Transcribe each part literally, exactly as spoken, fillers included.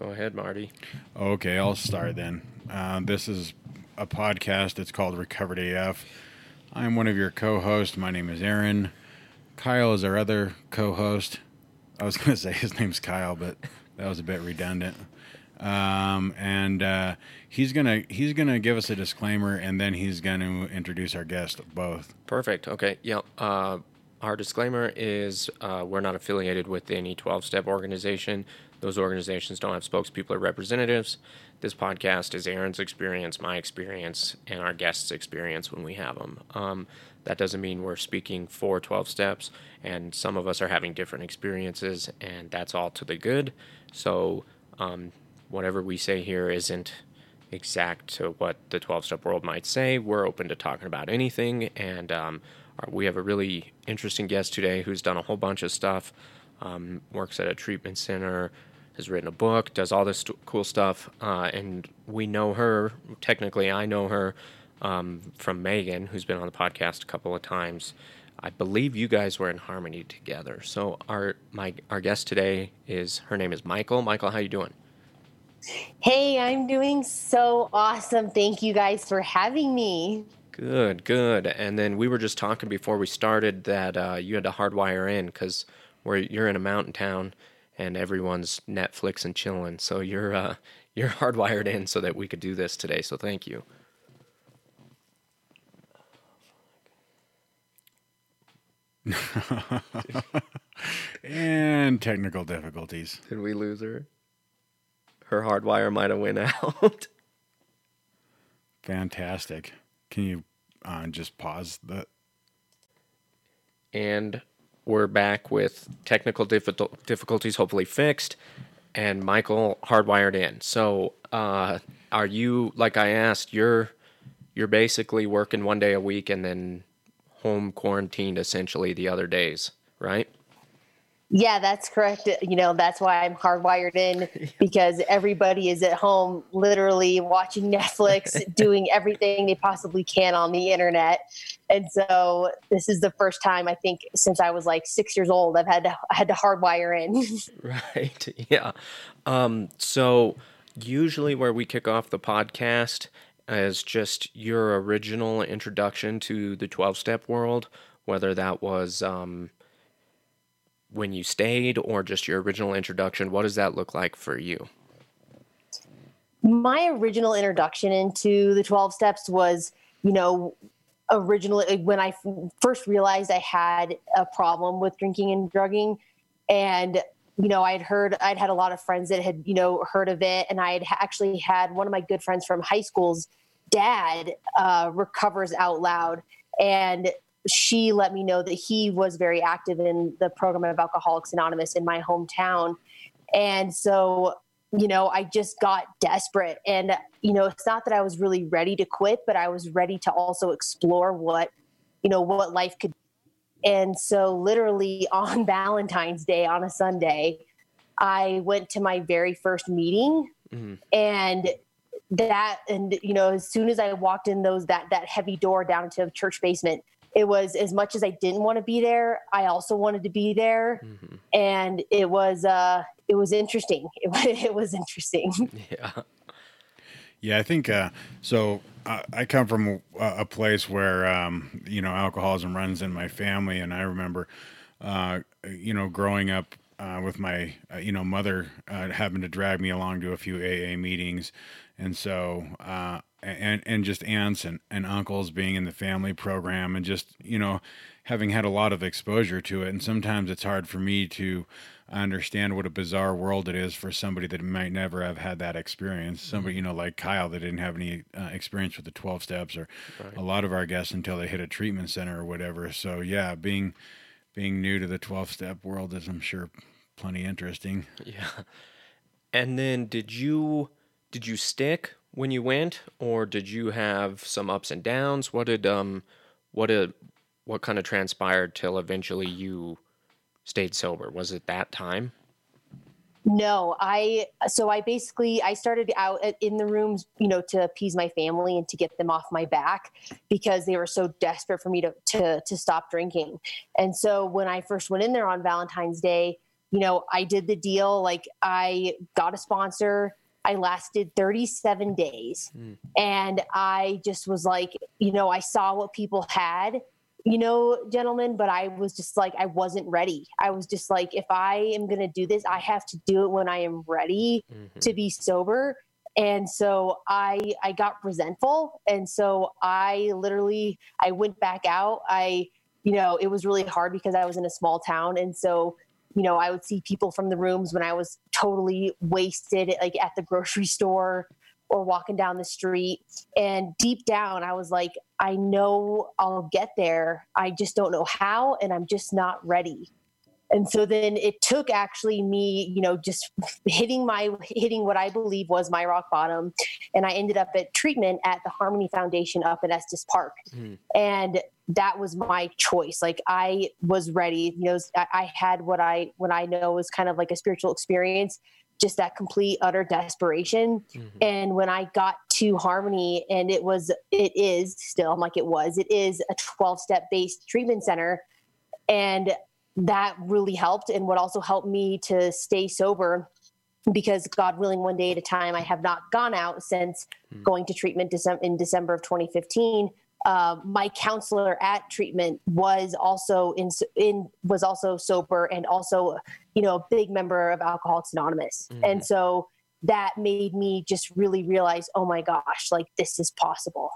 Go ahead, Marty. Okay, I'll start then. Uh, this is a podcast. It's called Recovered A F. I'm one of your co-hosts. My name is Aaron. Kyle is our other co-host. I was going to say his name's Kyle, but that was a bit redundant. Um, and uh, he's gonna he's gonna give us a disclaimer, and then he's gonna introduce our guest. Both. Perfect. Okay. Yeah. Uh, our disclaimer is uh, we're not affiliated with any twelve-step organization. Those organizations don't have spokespeople or representatives. This podcast is Aaron's experience, my experience, and our guest's experience when we have them. Um, that doesn't mean we're speaking for twelve steps, and some of us are having different experiences, and that's all to the good. So um, whatever we say here isn't exact to what the twelve-step world might say. We're open to talking about anything, and um, our, we have a really interesting guest today who's done a whole bunch of stuff, um, works at a treatment center, has written a book, does all this st- cool stuff, uh, and we know her, technically I know her, um, from Megan, who's been on the podcast a couple of times. I believe you guys were in Harmony together. So our my our guest today is, her name is Michael. Michael, how you doing? Hey, I'm doing so awesome. Thank you guys for having me. Good, good. And then we were just talking before we started that uh, you had to hardwire in because you're in a mountain town. And everyone's Netflix and chilling, so you're uh, you're hardwired in so that we could do this today. So thank you. And technical difficulties. Did we lose her? Her hardwire might have went out. Fantastic. Can you uh, just pause that? And we're back with technical difficulties, hopefully fixed, and Michael hardwired in. So, uh, are you, like I asked, you're you're basically working one day a week and then home quarantined essentially the other days, right? Yeah, that's correct. You know, that's why I'm hardwired in, because everybody is at home literally watching Netflix, doing everything they possibly can on the internet. And so this is the first time, I think, since I was like six years old, I've had to, I had to hardwire in. Right. Yeah. Um, so usually where we kick off the podcast is just your original introduction to the twelve-step world, whether that was... Um, when you stayed or just your original introduction, what does that look like for you? My original introduction into the twelve steps was, you know, originally when I first realized I had a problem with drinking and drugging, and, you know, I'd heard, I'd had a lot of friends that had, you know, heard of it. And I had actually had one of my good friends from high school's dad, uh, recovers out loud. And she let me know that he was very active in the program of Alcoholics Anonymous in my hometown. And so, you know, I just got desperate. And, you know, it's not that I was really ready to quit, but I was ready to also explore what, you know, what life could be. And so literally on Valentine's Day, on a Sunday, I went to my very first meeting. Mm-hmm. And that, and, you know, as soon as I walked in those, that, that heavy door down to a church basement, it was, as much as I didn't want to be there, I also wanted to be there. Mm-hmm. And it was, uh, it was interesting. It, it was interesting. Yeah. Yeah. I think, uh, so I, I come from a, a place where, um, you know, alcoholism runs in my family. And I remember, uh, you know, growing up, uh, with my, uh, you know, mother, uh, having to drag me along to a few A A meetings. And so, uh, And, and just aunts and, and uncles being in the family program and just, you know, having had a lot of exposure to it. And sometimes it's hard for me to understand what a bizarre world it is for somebody that might never have had that experience. Somebody, you know, like Kyle, that didn't have any uh, experience with the twelve steps, or right, a lot of our guests until they hit a treatment center or whatever. So, yeah, being being new to the twelve-step world is, I'm sure, plenty interesting. Yeah. And then did you did you stick when you went, or did you have some ups and downs? What did um, what did what kind of transpired till eventually you stayed sober? Was it that time? No, I so I basically I started out in the rooms, you know, to appease my family and to get them off my back, because they were so desperate for me to to to stop drinking. And so when I first went in there on Valentine's Day, you know, I did the deal. Like, I got a sponsor. I lasted thirty-seven days. Mm. And I just was like, you know, I saw what people had, you know, gentlemen, but I was just like, I wasn't ready. I was just like, if I am going to do this, I have to do it when I am ready mm-hmm. to be sober. And so I, I got resentful. And so I literally, I went back out. I, you know, it was really hard because I was in a small town. And so, you know, I would see people from the rooms when I was totally wasted, like at the grocery store or walking down the street. And deep down, I was like, I know I'll get there. I just don't know how, and I'm just not ready. And so then it took actually me, you know, just hitting my, hitting what I believe was my rock bottom. And I ended up at treatment at the Harmony Foundation up in Estes Park. Mm. And that was my choice. Like, I was ready, you know, I had what I, what I know is kind of like a spiritual experience, just that complete, utter desperation. Mm-hmm. And when I got to Harmony, and it was, it is still, I'm like, it was, it is a twelve step based treatment center. And that really helped. And what also helped me to stay sober, because God willing, one day at a time, I have not gone out since mm. going to treatment in December of twenty fifteen. Uh, my counselor at treatment was also in, in, was also sober, and also, you know, a big member of Alcoholics Anonymous. Mm. And so that made me just really realize, oh my gosh, like, this is possible.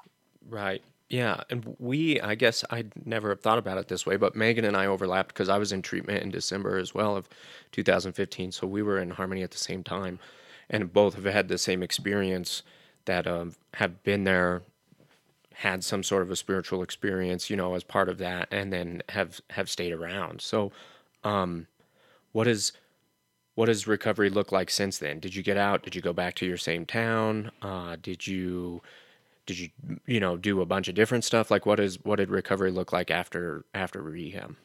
Right. Yeah. And we, I guess I'd never have thought about it this way, but Megan and I overlapped because I was in treatment in December as well of two thousand fifteen. So we were in Harmony at the same time, and both have had the same experience that um, have been there, had some sort of a spiritual experience, you know, as part of that, and then have, have stayed around. So um, what is, what does recovery look like since then? Did you get out? Did you go back to your same town? Uh, did you... Did you, you know, do a bunch of different stuff? Like, what is, what did recovery look like after, after rehab?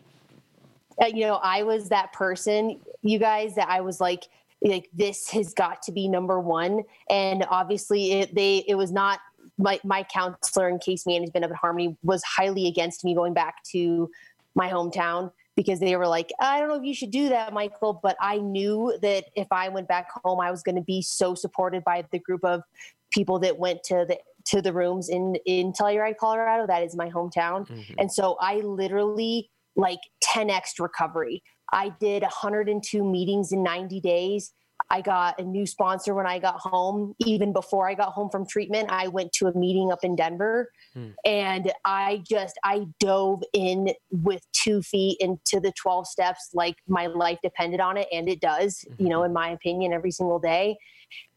Uh, you know, I was that person, you guys, that I was like, like, this has got to be number one. And obviously it, they, it was not my, my counselor and case management up at Harmony was highly against me going back to my hometown, because they were like, I don't know if you should do that, Michael, but I knew that if I went back home, I was going to be so supported by the group of people that went to the, to the rooms in, in Telluride, Colorado. That is my hometown. Mm-hmm. And so I literally like ten X'd recovery. I did one hundred two meetings in ninety days. I got a new sponsor when I got home. Even before I got home from treatment, I went to a meeting up in Denver mm. and I just, I dove in with two feet into the twelve steps. Like my life depended on it. And it does, mm-hmm. you know, in my opinion, every single day.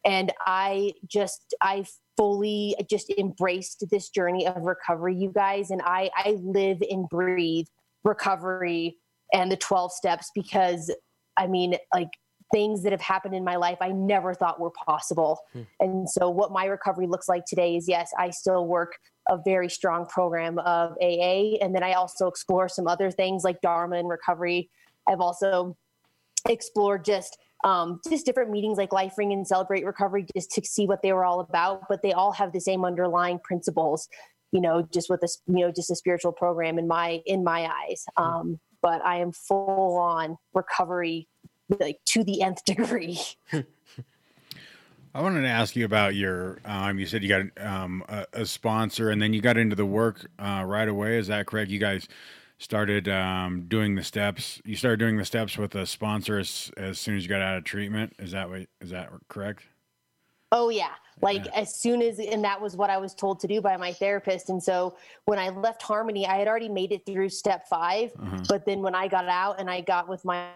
And I just, I fully just embraced this journey of recovery, you guys. And I, I live and breathe recovery and the twelve steps, because I mean, like, things that have happened in my life I never thought were possible. Hmm. And so what my recovery looks like today is, yes, I still work a very strong program of A A. And then I also explore some other things like Dharma and recovery. I've also explored just Um, just different meetings like Life Ring and Celebrate Recovery, just to see what they were all about, but they all have the same underlying principles, you know, just with this, you know, just a spiritual program in my, in my eyes. Um, but I am full on recovery, like to the nth degree. I wanted to ask you about your, um, you said you got um, a, a sponsor, and then you got into the work uh, right away. Is that correct? You guys started um, doing the steps. You started doing the steps with a sponsor as, as soon as you got out of treatment. Is that what, is that correct? Oh yeah. Like yeah. as soon as, and that was what I was told to do by my therapist. And so when I left Harmony, I had already made it through step five, uh-huh. but then when I got out and I got with my,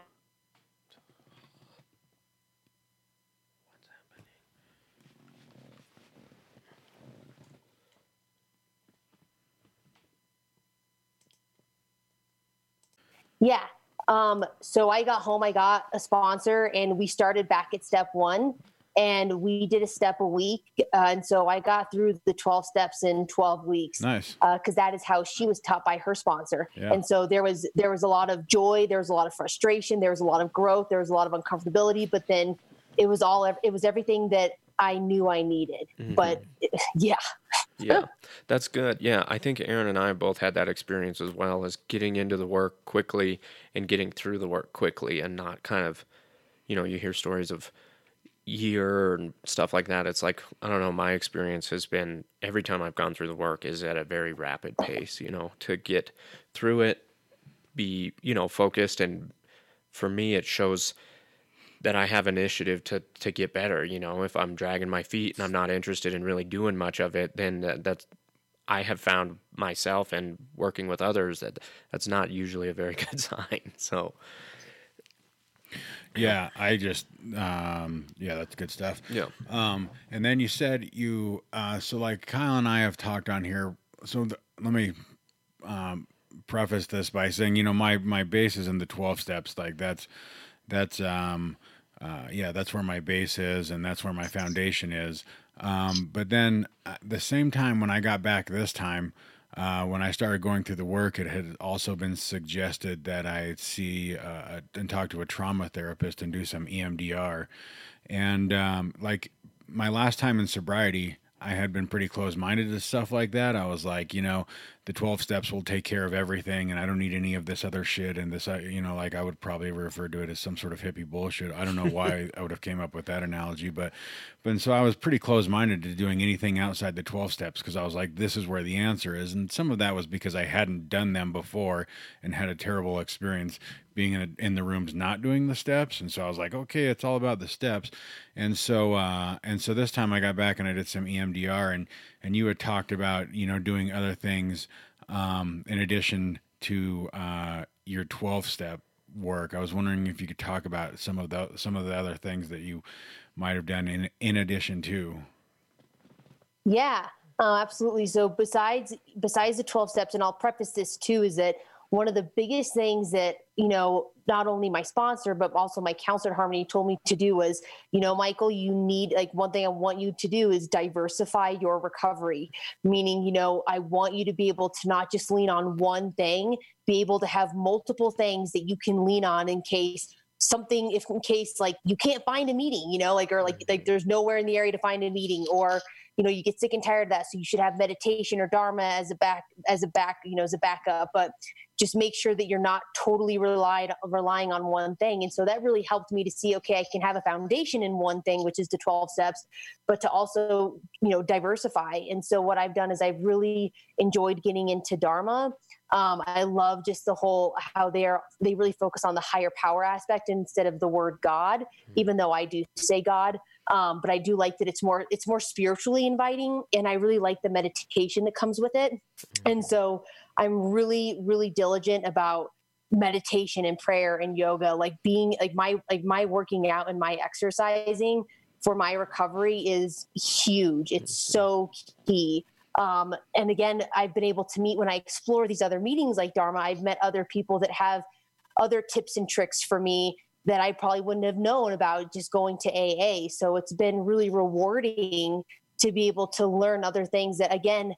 Yeah. Um, so I got home, I got a sponsor, and we started back at step one, and we did a step a week. Uh, and so I got through the twelve steps in twelve weeks. Nice. Uh, cause that is how she was taught by her sponsor. Yeah. And so there was, there was a lot of joy. There was a lot of frustration. There was a lot of growth. There was a lot of uncomfortability, but then it was all, it was everything that I knew I needed, mm-hmm. but yeah. Yeah, that's good. Yeah, I think Aaron and I both had that experience as well, as getting into the work quickly and getting through the work quickly, and not kind of, you know, you hear stories of year and stuff like that. It's like, I don't know, my experience has been every time I've gone through the work is at a very rapid pace, you know, to get through it, be, you know, focused. And for me, it shows that I have initiative to, to get better. You know, if I'm dragging my feet and I'm not interested in really doing much of it, then that, that's, I have found myself and working with others that that's not usually a very good sign. So yeah, I just, um, yeah, that's good stuff. Yeah. Um, and then you said you, uh, so like Kyle and I have talked on here. So the, let me, um, preface this by saying, you know, my, my base is in the twelve steps. Like that's, that's, um, Uh, yeah, that's where my base is, and that's where my foundation is. Um, but then at the same time, when I got back this time, uh, when I started going through the work, it had also been suggested that I see uh, and talk to a trauma therapist and do some E M D R. And um, like my last time in sobriety, I had been pretty close-minded to stuff like that. I was like, you know, the twelve steps will take care of everything, and I don't need any of this other shit. And this, you know, like I would probably refer to it as some sort of hippie bullshit. I don't know why I would have came up with that analogy, but, but and so I was pretty close-minded to doing anything outside the twelve steps, because I was like, this is where the answer is. And some of that was because I hadn't done them before and had a terrible experience being in, a, in the rooms not doing the steps. And so I was like, okay, it's all about the steps. And so uh, and so this time I got back and I did some E M D R, and and you had talked about, you know, doing other things um, in addition to uh, your twelve-step work. I was wondering if you could talk about some of the some of the other things that you might have done in, in addition to. Yeah, uh, absolutely. So besides besides the twelve steps, and I'll preface this too, is that one of the biggest things that, you know, not only my sponsor, but also my counselor at Harmony told me to do was, you know, Michael, you need, like, one thing I want you to do is diversify your recovery. Meaning, you know, I want you to be able to not just lean on one thing, be able to have multiple things that you can lean on in case something, if in case, like, you can't find a meeting, you know, like, or like, like there's nowhere in the area to find a meeting, or, you know, you get sick and tired of that. So you should have meditation or Dharma as a back, as a back, you know, as a backup, but just make sure that you're not totally relied relying on one thing. And so that really helped me to see, okay, I can have a foundation in one thing, which is the twelve steps, but to also, you know, diversify. And so what I've done is I've really enjoyed getting into Dharma. Um, I love just the whole, how they are, they really focus on the higher power aspect instead of the word God, mm-hmm. even though I do say God. Um, but I do like that it's more, it's more spiritually inviting, and I really like the meditation that comes with it. Mm-hmm. And so I'm really, really diligent about meditation and prayer and yoga, like being like my, like my working out and my exercising for my recovery is huge. It's so key. Um, and again, I've been able to meet, when I explore these other meetings like Dharma, I've met other people that have other tips and tricks for me that I probably wouldn't have known about just going to A A. So it's been really rewarding to be able to learn other things that, again,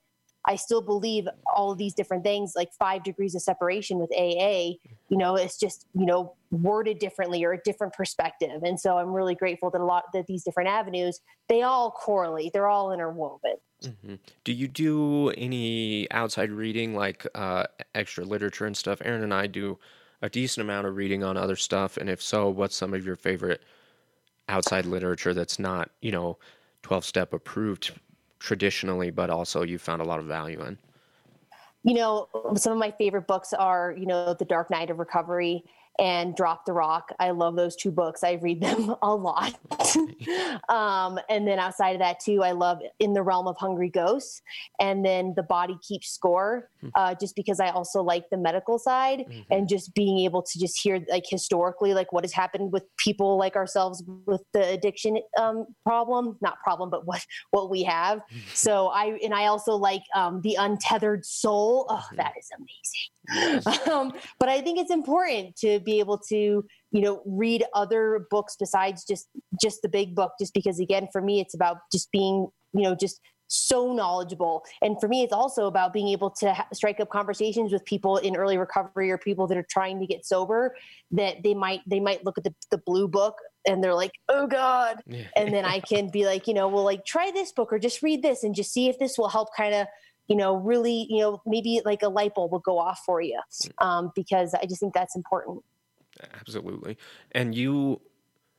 I still believe all of these different things, like five degrees of separation with A A, you know, it's just, you know, worded differently or a different perspective. And so I'm really grateful that a lot that these different avenues, they all correlate. They're all interwoven. Mm-hmm. Do you do any outside reading, like uh, extra literature and stuff? Aaron and I do a decent amount of reading on other stuff. And if so, what's some of your favorite outside literature that's not, you know, twelve-step approved traditionally, but also you found a lot of value in? You know, some of my favorite books are, you know, The Dark Night of Recovery and Drop the Rock. I love those two books. I read them a lot. um, and then outside of that too, I love In the Realm of Hungry Ghosts, and then The Body Keeps Score, uh, just because I also like the medical side, mm-hmm. and just being able to just hear, like, historically, like what has happened with people like ourselves with the addiction um, problem, not problem, but what, what we have. So I, and I also like um, The Untethered Soul. Oh, mm-hmm. That is amazing. Um, but I think it's important to be able to, you know, read other books besides just, just the big book, just because, again, for me, it's about just being, you know, just so knowledgeable. And for me, it's also about being able to ha- strike up conversations with people in early recovery or people that are trying to get sober, that they might, they might look at the, the blue book and they're like, oh God. Yeah. And then I can be like, you know, well, like try this book or just read this and just see if this will help kind of, you know, really, you know, maybe like a light bulb will go off for you. Um, because I just think that's important. Absolutely. And you,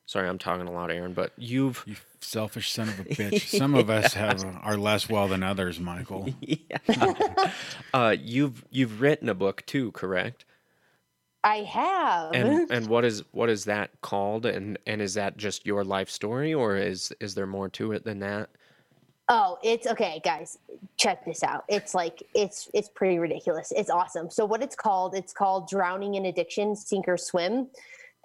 sorry, I'm talking a lot, Aaron, but you've... You selfish son of a bitch. Some yeah. of us have are less well than others, Michael. Yeah. uh, you've you've written a book too, correct? I have. And and what is what is that called? And and is that just your life story, or is is there more to it than that? Oh, it's okay, guys. Check this out. It's like it's it's pretty ridiculous. It's awesome. So what it's called? It's called Drowning in Addiction, Sink or Swim.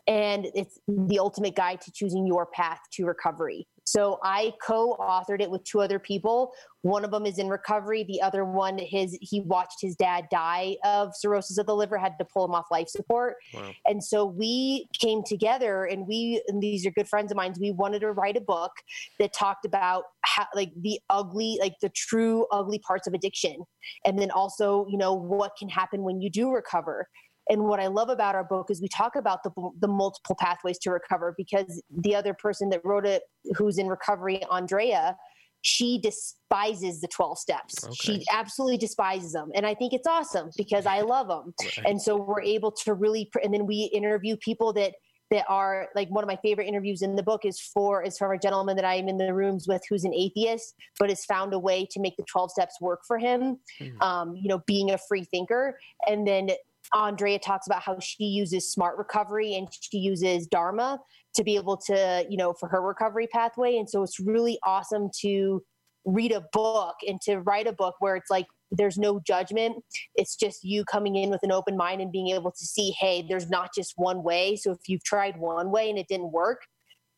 And it's the ultimate guide to choosing your path to recovery. So I co-authored it with two other people. One of them is in recovery. The other one, his he watched his dad die of cirrhosis of the liver, had to pull him off life support. Wow. And so we came together, and we and these are good friends of mine. We wanted to write a book that talked about how, like the ugly, like the true ugly parts of addiction, and then also, you know, what can happen when you do recover. And what I love about our book is we talk about the the multiple pathways to recover, because the other person that wrote it, who's in recovery, Andrea, she despises the twelve steps. Okay. She absolutely despises them. And I think it's awesome because I love them. Right. And so we're able to really, and then we interview people that, that are like, one of my favorite interviews in the book is for, is from a gentleman that I am in the rooms with, who's an atheist, but has found a way to make the twelve steps work for him. Mm. Um, you know, being a free thinker. And then Andrea talks about how she uses SMART recovery and she uses Dharma to be able to, you know, for her recovery pathway. And so it's really awesome to read a book and to write a book where it's like, there's no judgment. It's just you coming in with an open mind and being able to see, hey, there's not just one way. So if you've tried one way and it didn't work,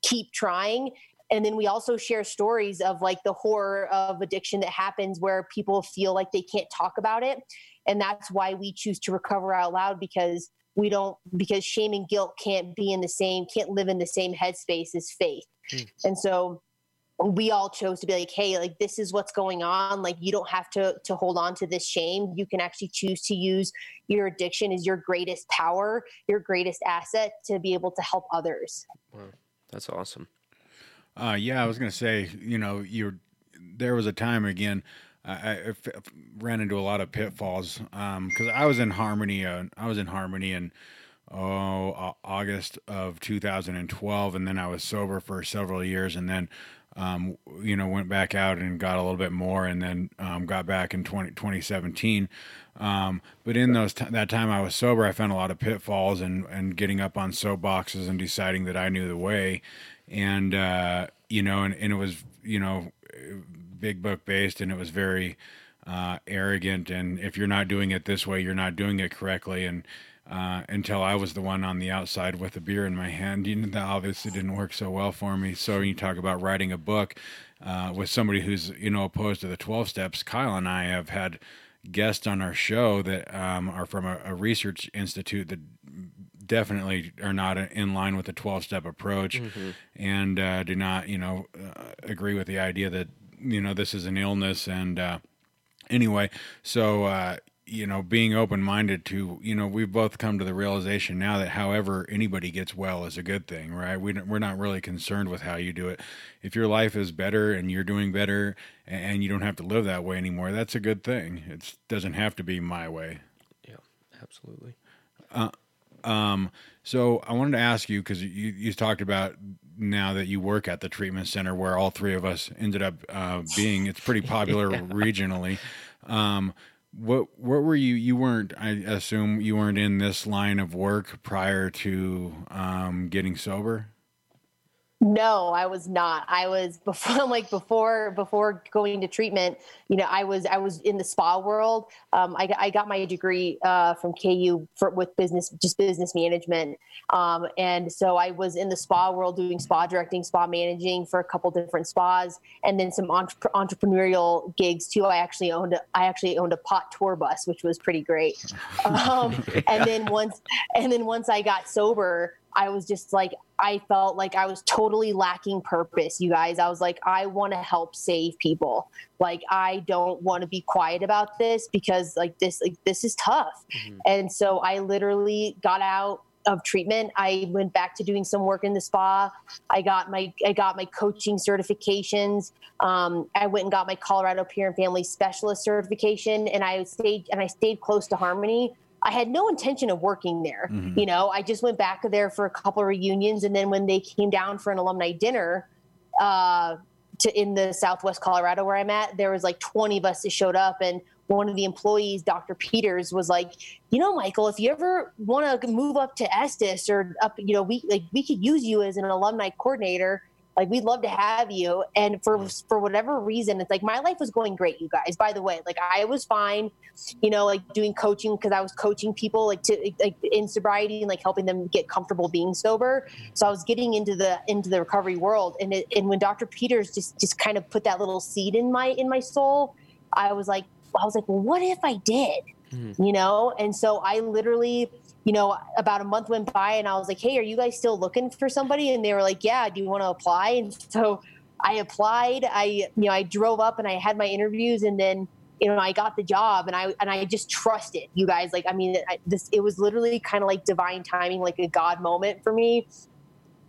keep trying. And then we also share stories of like the horror of addiction that happens where people feel like they can't talk about it. And that's why we choose to recover out loud, because we don't, because shame and guilt can't be in the same, can't live in the same headspace as faith. Mm. And so we all chose to be like, hey, like this is what's going on. Like you don't have to to hold on to this shame. You can actually choose to use your addiction as your greatest power, your greatest asset to be able to help others. Wow. That's awesome. Uh, yeah, I was going to say, you know, you're, there was a time again, I f- ran into a lot of pitfalls because um, I was in Harmony. Uh, I was in Harmony in oh uh, August of two thousand twelve, and then I was sober for several years, and then um, you know went back out and got a little bit more, and then um, got back in twenty seventeen. Um, but in those t- that time I was sober, I found a lot of pitfalls and and getting up on soapboxes and deciding that I knew the way, and uh, you know, and, and it was you know. It, big book based, and it was very uh, arrogant. And if you're not doing it this way, you're not doing it correctly. And uh, until I was the one on the outside with a beer in my hand, you know, that obviously didn't work so well for me. So you talk about writing a book uh, with somebody who's, you know, opposed to the twelve steps. Kyle and I have had guests on our show that um, are from a, a research institute that definitely are not in line with the twelve step approach, mm-hmm. and uh, do not, you know, uh, agree with the idea that, you know, this is an illness. And, uh, anyway, so, uh, you know, being open-minded to, you know, we've both come to the realization now that however anybody gets well is a good thing, right? We don't, we're not really concerned with how you do it. If your life is better and you're doing better and you don't have to live that way anymore, that's a good thing. It doesn't have to be my way. Yeah, absolutely. Uh, um, so I wanted to ask you, cause you, you talked about, now that you work at the treatment center where all three of us ended up uh, being, it's pretty popular yeah. regionally. Um, what, what were you, you weren't, I assume you weren't in this line of work prior to um, getting sober? No, I was not. I was before, like before, before going to treatment, you know, I was, I was in the spa world. Um, I, I got my degree uh, from K U for, with business, just business management. Um, and so I was in the spa world doing spa directing, spa managing for a couple different spas, and then some entre- entrepreneurial gigs too. I actually owned, a, I actually owned a pot tour bus, which was pretty great. Um, and then once, and then once I got sober, I was just like, I felt like I was totally lacking purpose, you guys. I was like, I want to help save people. Like, I don't want to be quiet about this because like this, like this is tough. Mm-hmm. And so I literally got out of treatment. I went back to doing some work in the spa. I got my, I got my coaching certifications. Um, I went and got my Colorado Peer and Family Specialist certification, and I stayed, and I stayed close to Harmony. I had no intention of working there. Mm-hmm. You know, I just went back there for a couple of reunions. And then when they came down for an alumni dinner, uh, to in the Southwest Colorado where I'm at, there was like twenty of us that showed up, and one of the employees, Doctor Peters, was like, you know, Michael, if you ever want to move up to Estes or up, you know, we like we could use you as an alumni coordinator. Like, we'd love to have you. And for for whatever reason, it's like my life was going great, you guys. By the way, like I was fine, you know, like doing coaching because I was coaching people like to like in sobriety and like helping them get comfortable being sober. So I was getting into the into the recovery world. And it, and when Doctor Peters just just kind of put that little seed in my in my soul, I was like. I was like, well, what if I did, mm-hmm. you know? And so I literally, you know, about a month went by and I was like, hey, are you guys still looking for somebody? And they were like, yeah, do you want to apply? And so I applied, I, you know, I drove up and I had my interviews, and then, you know, I got the job, and I, and I just trusted, you guys. Like, I mean, I, this, it was literally kind of like divine timing, like a God moment for me.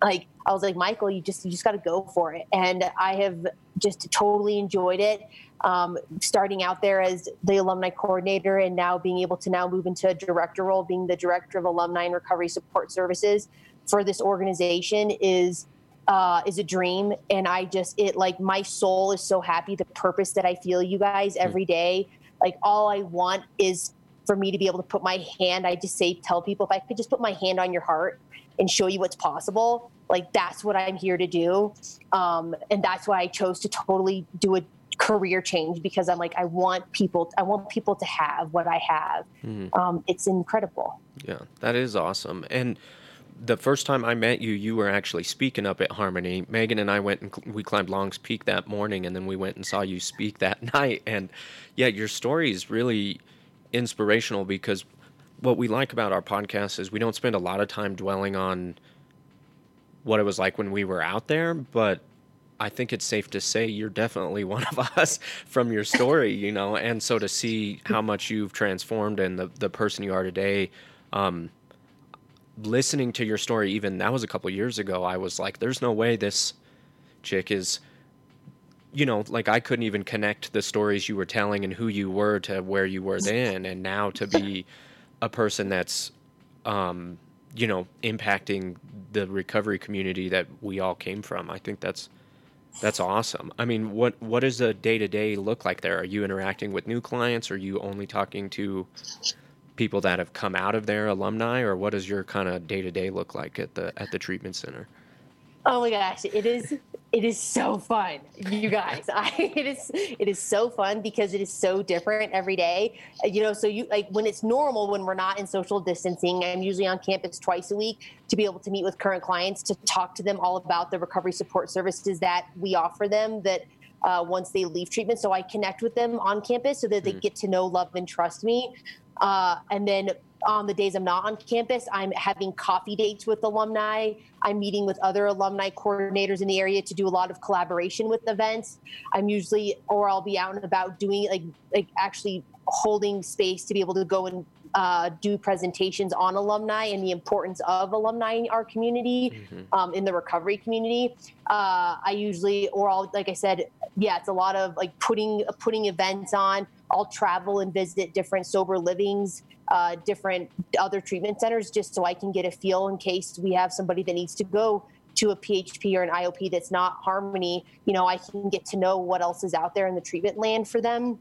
Like, I was like, Michael, you just, you just got to go for it. And I have just totally enjoyed it. Um, starting out there as the alumni coordinator, and now being able to now move into a director role, being the director of alumni and recovery support services for this organization is, uh, is a dream. And I just, it like, my soul is so happy. The purpose that I feel, you guys, every day, like all I want is for me to be able to put my hand. I just say, tell people, if I could just put my hand on your heart and show you what's possible, like that's what I'm here to do. Um, and that's why I chose to totally do a career change, because I'm like, I want people, I want people to have what I have. Mm. Um, it's incredible. Yeah, that is awesome. And the first time I met you, you were actually speaking up at Harmony. Megan and I went and cl- we climbed Long's Peak that morning, and then we went and saw you speak that night. And yeah, your story is really inspirational, because what we like about our podcast is we don't spend a lot of time dwelling on what it was like when we were out there, but I think it's safe to say you're definitely one of us from your story, you know, and so to see how much you've transformed and the, the person you are today, um, listening to your story, even that was a couple of years ago, I was like, there's no way this chick is, you know, like I couldn't even connect the stories you were telling and who you were to where you were then. And now to be a person that's, um, you know, impacting the recovery community that we all came from. I think that's, That's awesome. I mean, what, what does a day-to-day look like there? Are you interacting with new clients? Are you only talking to people that have come out of their alumni? Or what does your kind of day-to-day look like at the at the treatment center? Oh, my gosh. It is it is so fun, you guys. I, it is it is so fun because it is so different every day. You know, so you like when it's normal, when we're not in social distancing, I'm usually on campus twice a week to be able to meet with current clients, to talk to them all about the recovery support services that we offer them that uh, once they leave treatment. So I connect with them on campus so that they mm. get to know, love, and trust me. Uh, and then on the days I'm not on campus, I'm having coffee dates with alumni. I'm meeting with other alumni coordinators in the area to do a lot of collaboration with events. I'm usually, or I'll be out and about doing like, like actually holding space to be able to go and uh, do presentations on alumni and the importance of alumni in our community, mm-hmm. um, in the recovery community. Uh, I usually, or I'll, like I said, yeah, it's a lot of like putting, putting events on. I'll travel and visit different sober livings, uh, different other treatment centers, just so I can get a feel in case we have somebody that needs to go to a P H P or an I O P that's not Harmony. You know, I can get to know what else is out there in the treatment land for them.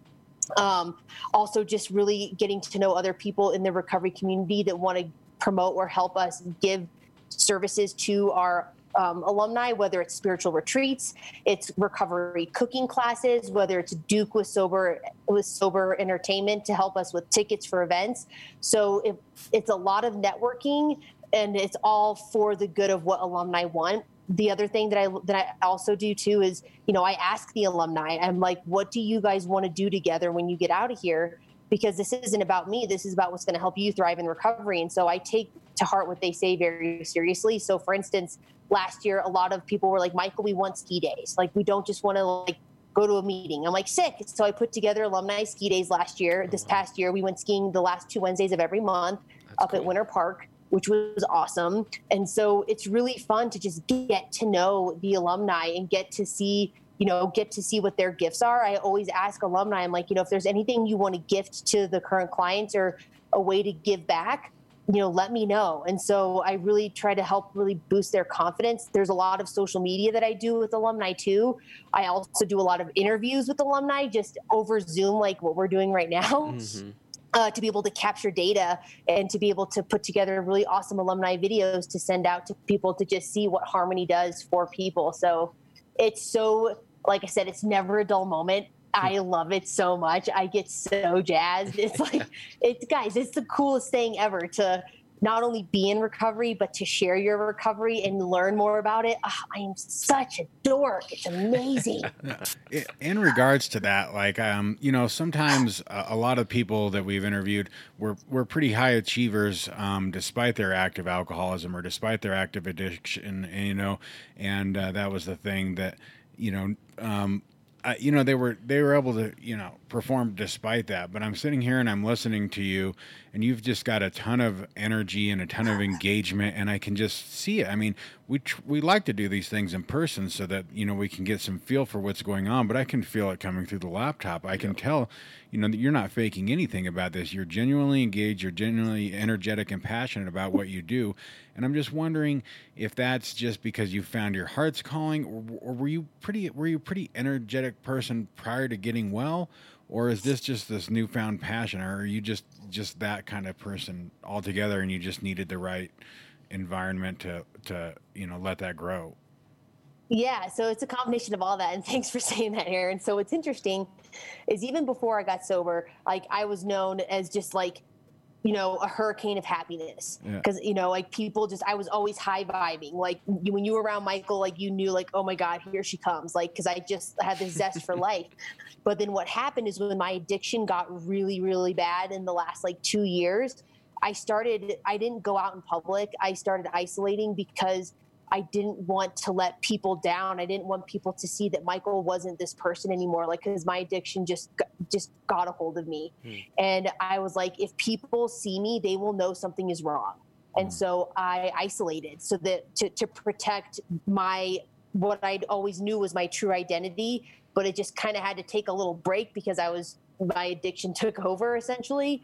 Um, also, just really getting to know other people in the recovery community that want to promote or help us give services to our Um, alumni, whether it's spiritual retreats, it's recovery cooking classes, whether it's Duke with sober with sober entertainment to help us with tickets for events. So it, it's a lot of networking, and it's all for the good of what alumni want. The other thing that I that I also do too is, you know, I ask the alumni, I'm like, what do you guys want to do together when you get out of here? Because this isn't about me. This is about what's going to help you thrive in recovery. And so I take to heart what they say very seriously. So for instance, last year, a lot of people were like, Michael, we want ski days. Like, we don't just want to like go to a meeting. I'm like, sick. So I put together alumni ski days last year. This past year, we went skiing the last two Wednesdays of every month That's up cool. at Winter Park, which was awesome. And so it's really fun to just get to know the alumni and get to see, you know, get to see what their gifts are. I always ask alumni, I'm like, you know, if there's anything you want to gift to the current clients or a way to give back, you know, let me know. And so I really try to help really boost their confidence. There's a lot of social media that I do with alumni too. I also do a lot of interviews with alumni just over Zoom, like what we're doing right now. Mm-hmm. Uh, to be able to capture data and to be able to put together really awesome alumni videos to send out to people to just see what Harmony does for people. So it's so, like I said, it's never a dull moment. I love it so much. I get so jazzed. It's like, it's guys, it's the coolest thing ever to not only be in recovery, but to share your recovery and learn more about it. Oh, I am such a dork. It's amazing. In regards to that, like, um, you know, sometimes a, a lot of people that we've interviewed were, were pretty high achievers, um, despite their active alcoholism or despite their active addiction, and, you know, and uh, that was the thing that, you know, um, Uh, you know, they were they were able to, you know, perform despite that. But I'm sitting here and I'm listening to you, and you've just got a ton of energy and a ton of engagement, and I can just see it. I mean, we tr- we like to do these things in person so that, you know, we can get some feel for what's going on, but I can feel it coming through the laptop. I can tell, you know, that you're not faking anything about this. You're genuinely engaged. You're genuinely energetic and passionate about what you do. And I'm just wondering if that's just because you found your heart's calling, or, or were you pretty were you a pretty energetic person prior to getting well, or is this just this newfound passion, or are you just just that kind of person altogether, and you just needed the right environment to to you know let that grow? Yeah, so it's a combination of all that, and thanks for saying that, Aaron. So what's interesting is even before I got sober, like I was known as just like, you know, a hurricane of happiness. Because, yeah. you know, like people just, I was always high vibing. Like you, when you were around Michael, like you knew like, oh my God, here she comes. Like, cause I just had this zest for life. But then what happened is when my addiction got really, really bad in the last like two years, I started, I didn't go out in public. I started isolating because I didn't want to let people down. I didn't want people to see that Michael wasn't this person anymore. Like, cause my addiction just, just got a hold of me. Mm. And I was like, if people see me, they will know something is wrong. Mm. And so I isolated so that to, to protect my, what I'd always knew was my true identity, but it just kind of had to take a little break because I was, my addiction took over essentially.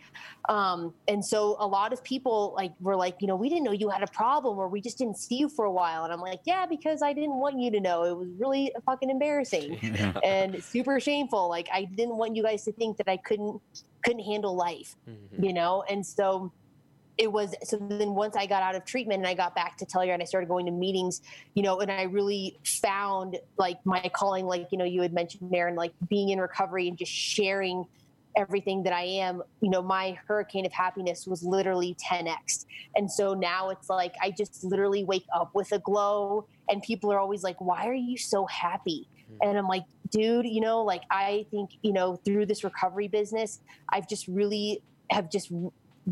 Um, and so a lot of people like were like, you know, we didn't know you had a problem, or we just didn't see you for a while. And I'm like, yeah, because I didn't want you to know. It was really fucking embarrassing and super shameful. Like I didn't want you guys to think that I couldn't, couldn't handle life, mm-hmm. you know? And so it was, so then once I got out of treatment and I got back to Telluride and I started going to meetings, you know, and I really found like my calling, like, you know, you had mentioned, Aaron, like being in recovery and just sharing everything that I am, you know, my hurricane of happiness was literally ten X. And so now it's like, I just literally wake up with a glow, and people are always like, why are you so happy? And I'm like, dude, you know, like, I think, you know, through this recovery business, I've just really have just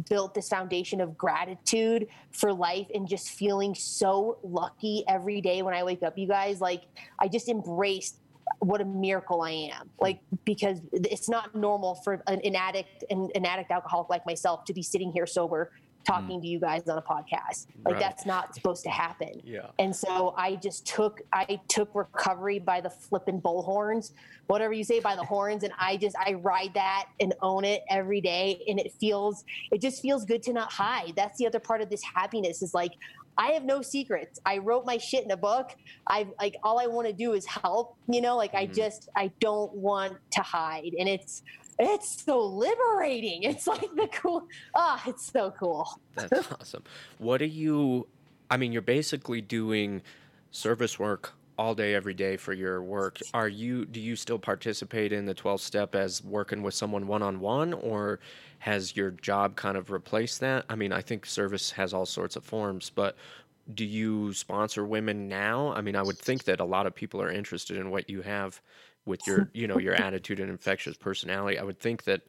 built this foundation of gratitude for life and just feeling so lucky every day when I wake up, you guys. Like, I just embraced what a miracle I am, like, because it's not normal for an, an addict and an addict alcoholic like myself to be sitting here sober talking mm. to you guys on a podcast. Like, right. That's not supposed to happen. Yeah. And so I just took, I took recovery by the flipping bull horns, whatever you say, by the horns. And I just, I ride that and own it every day. And it feels, it just feels good to not hide. That's the other part of this happiness is like, I have no secrets. I wrote my shit in a book. I like, all I want to do is help, you know, like mm. I just, I don't want to hide. And it's, It's so liberating. It's like the cool, ah, oh, it's so cool. That's awesome. What are you, I mean, you're basically doing service work all day, every day for your work. Are you, do you still participate in the twelve step as working with someone one-on-one, or has your job kind of replaced that? I mean, I think service has all sorts of forms, but do you sponsor women now? I mean, I would think that a lot of people are interested in what you have with your, you know, your attitude and infectious personality. I would think that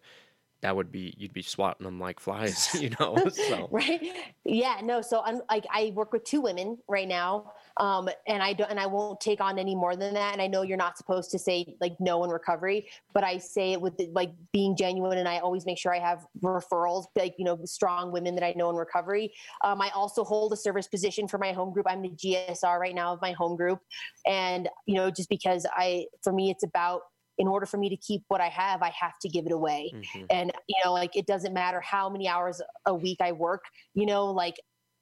that would be, you'd be swatting them like flies, you know? So. Right. Yeah, no. So I'm like, I work with two women right now. Um, and I don't, and I won't take on any more than that. And I know you're not supposed to say like no in recovery, but I say it with the, like being genuine. And I always make sure I have referrals, like, you know, strong women that I know in recovery. Um, I also hold a service position for my home group. I'm the G S R right now of my home group. And, you know, just because I, for me, it's about, in order for me to keep what I have, I have to give it away. Mm-hmm. And, you know, like, it doesn't matter how many hours a week I work, you know, like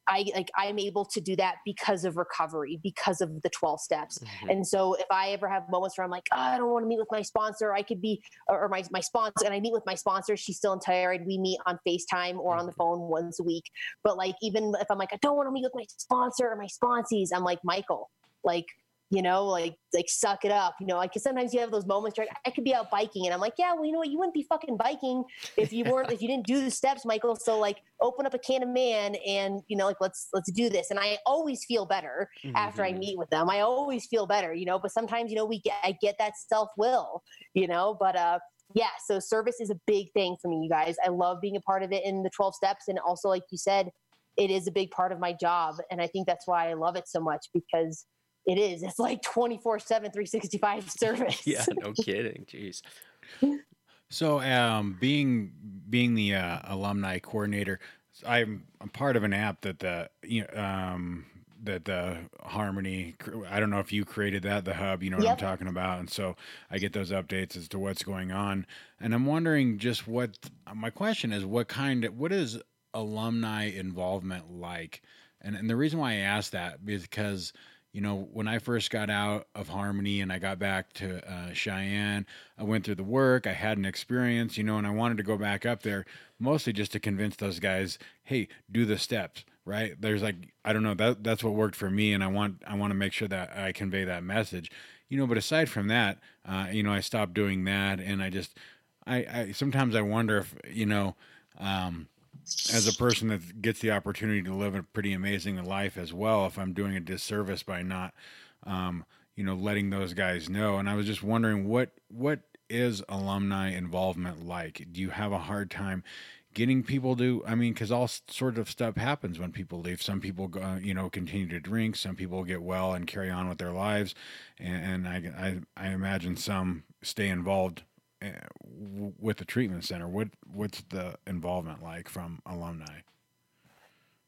I, like I'm able to do that because of recovery, because of the twelve steps. Mm-hmm. And so if I ever have moments where I'm like, oh, I don't want to meet with my sponsor, I could be, or, or my, my sponsor, and I meet with my sponsor, she's still in Telluride. We meet on FaceTime or mm-hmm. on the phone once a week. But like, even if I'm like, I don't want to meet with my sponsor or my sponsees, I'm like, Michael, like, you know, like, like suck it up, you know, like, cause sometimes you have those moments where I could be out biking and I'm like, yeah, well, you know what? You wouldn't be fucking biking if you weren't, if you didn't do the steps, Michael. So like, open up a can of man and, you know, like, let's, let's do this. And I always feel better mm-hmm. after I meet with them. I always feel better, you know, but sometimes, you know, we get, I get that self-will, you know, but, uh, yeah. So service is a big thing for me, you guys. I love being a part of it in the twelve steps. And also, like you said, it is a big part of my job. And I think that's why I love it so much, because it is. It's like twenty-four seven, three sixty-five service. Yeah, no kidding. Jeez. So, um, being being the uh, alumni coordinator, I'm I'm part of an app that the you know, um that the Harmony. I don't know if you created that, the Hub. You know what yep. I'm talking about. And so I get those updates as to what's going on. And I'm wondering just what my question is: what kind of what is alumni involvement like? And and the reason why I ask that is because, you know, when I first got out of Harmony and I got back to uh, Cheyenne, I went through the work, I had an experience, you know, and I wanted to go back up there mostly just to convince those guys, hey, do the steps, right? There's like, I don't know, that that's what worked for me. And I want, I want to make sure that I convey that message, you know, but aside from that, uh, you know, I stopped doing that. And I just, I, I sometimes I wonder if, you know, um, as a person that gets the opportunity to live a pretty amazing life as well, if I'm doing a disservice by not, um, you know, letting those guys know. And I was just wondering what, what is alumni involvement like? Do you have a hard time getting people to, I mean, cause all sorts of stuff happens when people leave. Some people go, you know, continue to drink. Some people get well and carry on with their lives. And, and I, I, I imagine some stay involved with the treatment center. What what's the involvement like from alumni?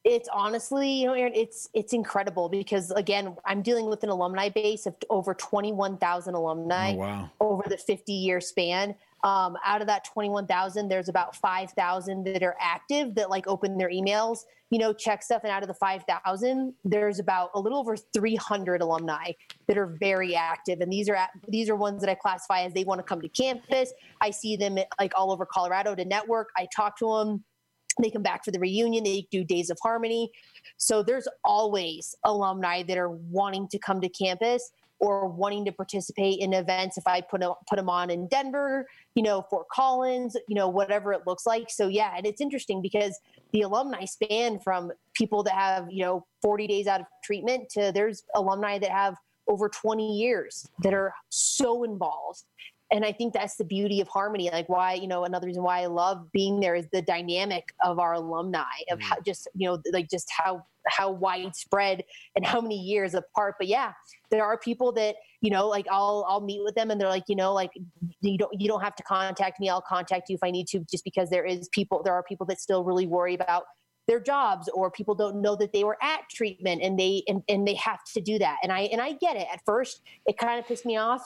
It's honestly, you know, Aaron, it's it's incredible because, again, I'm dealing with an alumni base of over twenty-one thousand alumni. Oh, wow. Over the fifty-year span. Um, out of that twenty-one thousand, there's about five thousand that are active that like open their emails, you know, check stuff. And out of the five thousand, there's about a little over three hundred alumni that are very active. And these are, these are ones that I classify as they want to come to campus. I see them like all over Colorado to network. I talk to them. They come back for the reunion. They do Days of Harmony. So there's always alumni that are wanting to come to campus or wanting to participate in events. If I put a, put them on in Denver, you know, Fort Collins, you know, whatever it looks like. So yeah, and it's interesting because the alumni span from people that have, you know, forty days out of treatment to there's alumni that have over twenty years that are so involved. And I think that's the beauty of Harmony. Like why, you know, another reason why I love being there is the dynamic of our alumni, of mm. how just, you know, like just how, how widespread and how many years apart. But yeah, there are people that, you know, like I'll, I'll meet with them and they're like, you know, like you don't, you don't have to contact me. I'll contact you if I need to, just because there is people, there are people that still really worry about their jobs, or people don't know that they were at treatment and they, and, and they have to do that. And I, and I get it. At first, it kind of pissed me off,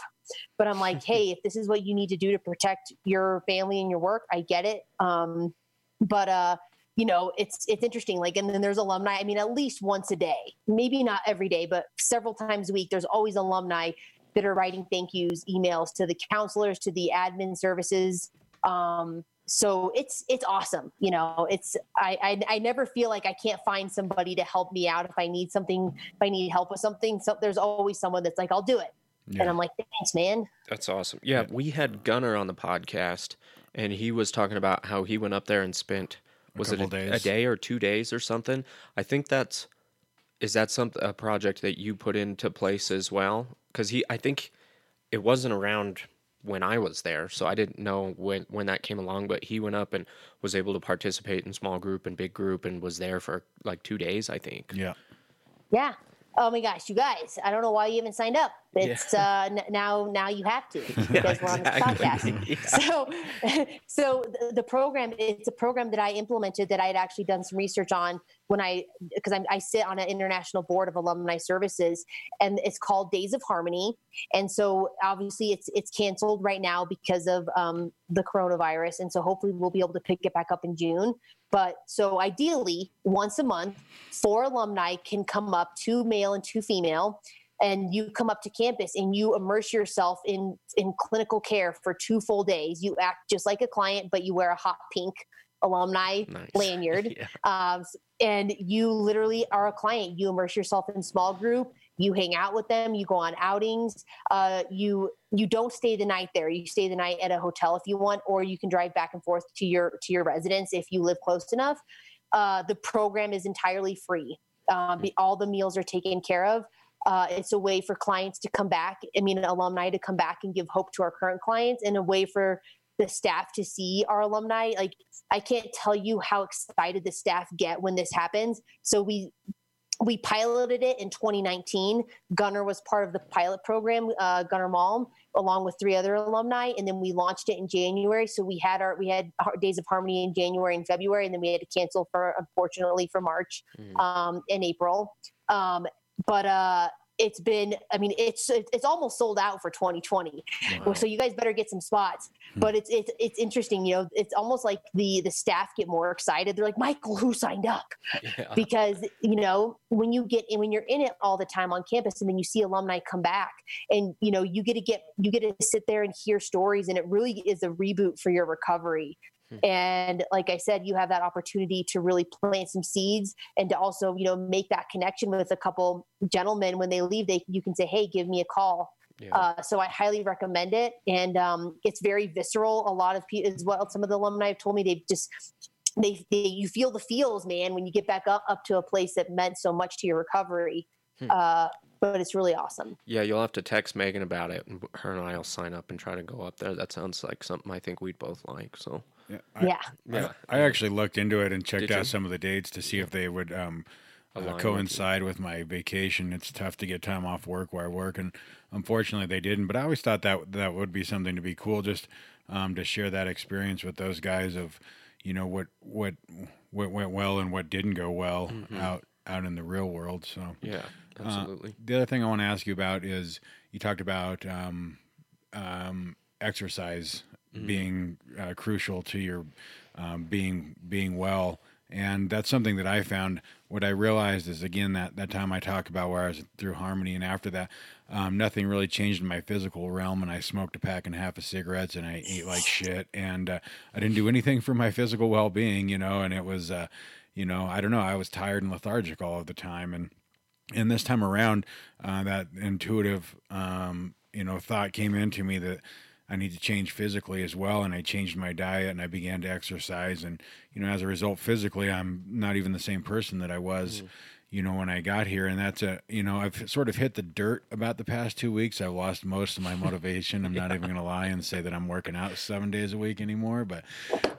but I'm like, hey, if this is what you need to do to protect your family and your work, I get it. Um, but, uh, you know, it's, it's interesting. Like, and then there's alumni, I mean, at least once a day, maybe not every day, but several times a week, there's always alumni that are writing thank yous, emails to the counselors, to the admin services. Um, So it's, it's awesome. You know, it's, I, I, I never feel like I can't find somebody to help me out. If I need something, if I need help with something, so there's always someone that's like, I'll do it. Yeah. And I'm like, thanks, man. That's awesome. Yeah. We had Gunner on the podcast and he was talking about how he went up there and spent, was it a, a day or two days or something? I think that's, is that some a project that you put into place as well? Cause he, I think it wasn't around when I was there, so I didn't know when, when that came along, but he went up and was able to participate in small group and big group and was there for like two days, I think. Yeah. Yeah. Oh my gosh, you guys, I don't know why you haven't signed up. It's yeah. uh, n- now now you have to because yeah, we're on exactly. this podcast. Yeah. So so the, the program, it's a program that I implemented that I had actually done some research on when I, because I'm, I sit on an international board of alumni services, and it's called Days of Harmony. And so obviously it's it's canceled right now because of um, the coronavirus. And so hopefully we'll be able to pick it back up in June. But so ideally, once a month, four alumni can come up, two male and two female, and you come up to campus and you immerse yourself in, in clinical care for two full days. You act just like a client, but you wear a hot pink alumni nice. lanyard. Yeah. Um, and you literally are a client. You immerse yourself in small group. You hang out with them. You go on outings. Uh, you you don't stay the night there. You stay the night at a hotel if you want, or you can drive back and forth to your to your residence if you live close enough. Uh, the program is entirely free. Um, mm-hmm. All the meals are taken care of. Uh, it's a way for clients to come back. I mean, alumni to come back and give hope to our current clients, and a way for the staff to see our alumni. Like, I can't tell you how excited the staff get when this happens. So we. We piloted it in twenty nineteen. Gunner was part of the pilot program, uh, Gunner Malm, along with three other alumni, and then we launched it in January. So we had our we had our Days of Harmony in January and February, and then we had to cancel for unfortunately for March mm. um, and April. Um, but uh, it's been, I mean, it's it's almost sold out for twenty twenty. Wow. So you guys better get some spots. Mm. But it's it's it's interesting, you know. It's almost like the the staff get more excited. They're like, Michael, who signed up? Yeah. Because, you know, when you get in, when you're in it all the time on campus, and then you see alumni come back, and you know you get to get you get to sit there and hear stories, and it really is a reboot for your recovery. And like I said, you have that opportunity to really plant some seeds, and to also, you know, make that connection with a couple gentlemen when they leave. They you can say, hey, give me a call. Yeah. Uh, so I highly recommend it, and um, it's very visceral. A lot of people, as well, some of the alumni have told me they've just they, they you feel the feels, man, when you get back up, up to a place that meant so much to your recovery. Hmm. Uh, but it's really awesome. Yeah, you'll have to text Megan about it, and her and I will sign up and try to go up there. That sounds like something I think we'd both like. So. Yeah. I, yeah. yeah. I, I actually looked into it and checked out some of the dates to see if they would um, uh, coincide with, with my vacation. It's tough to get time off work where I work, and unfortunately they didn't. But I always thought that that would be something to be cool, just um, to share that experience with those guys of, you know, what what what went well and what didn't go well mm-hmm. out out in the real world. So yeah, absolutely. Uh, the other thing I want to ask you about is you talked about um, um, exercise. Being uh, crucial to your um, being being well, and that's something that I found. What I realized is, again, that that time I talked about where I was through Harmony, and after that, um, nothing really changed in my physical realm. And I smoked a pack and a half of cigarettes, and I ate like shit, and uh, I didn't do anything for my physical well-being, you know. And it was, uh, you know, I don't know. I was tired and lethargic all of the time, and and this time around, uh, that intuitive, um, you know, thought came into me that I need to change physically as well, and I changed my diet, and I began to exercise, and, you know, as a result, physically, I'm not even the same person that I was, mm. you know, when I got here, and that's a, you know, I've sort of hit the dirt about the past two weeks. I've lost most of my motivation. I'm yeah. not even going to lie and say that I'm working out seven days a week anymore, but,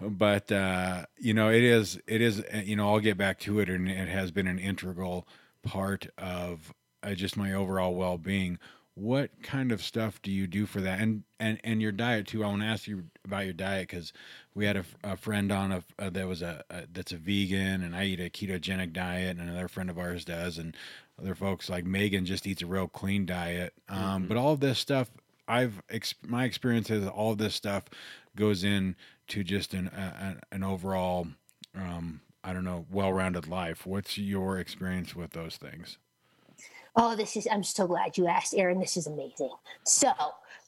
but, uh, you know, it is, it is, you know, I'll get back to it, and it has been an integral part of uh, just my overall well-being. What kind of stuff do you do for that? And, and, and your diet too. I want to ask you about your diet, cause we had a, a friend on a, uh, that was a, a, that's a vegan, and I eat a ketogenic diet, and another friend of ours does. And other folks like Megan just eats a real clean diet. Um, mm-hmm. But all of this stuff I've, ex- my experience is all of this stuff goes in to just an, a, an overall, um, I don't know, well-rounded life. What's your experience with those things? Oh, this is, I'm so glad you asked, Aaron. This is amazing. So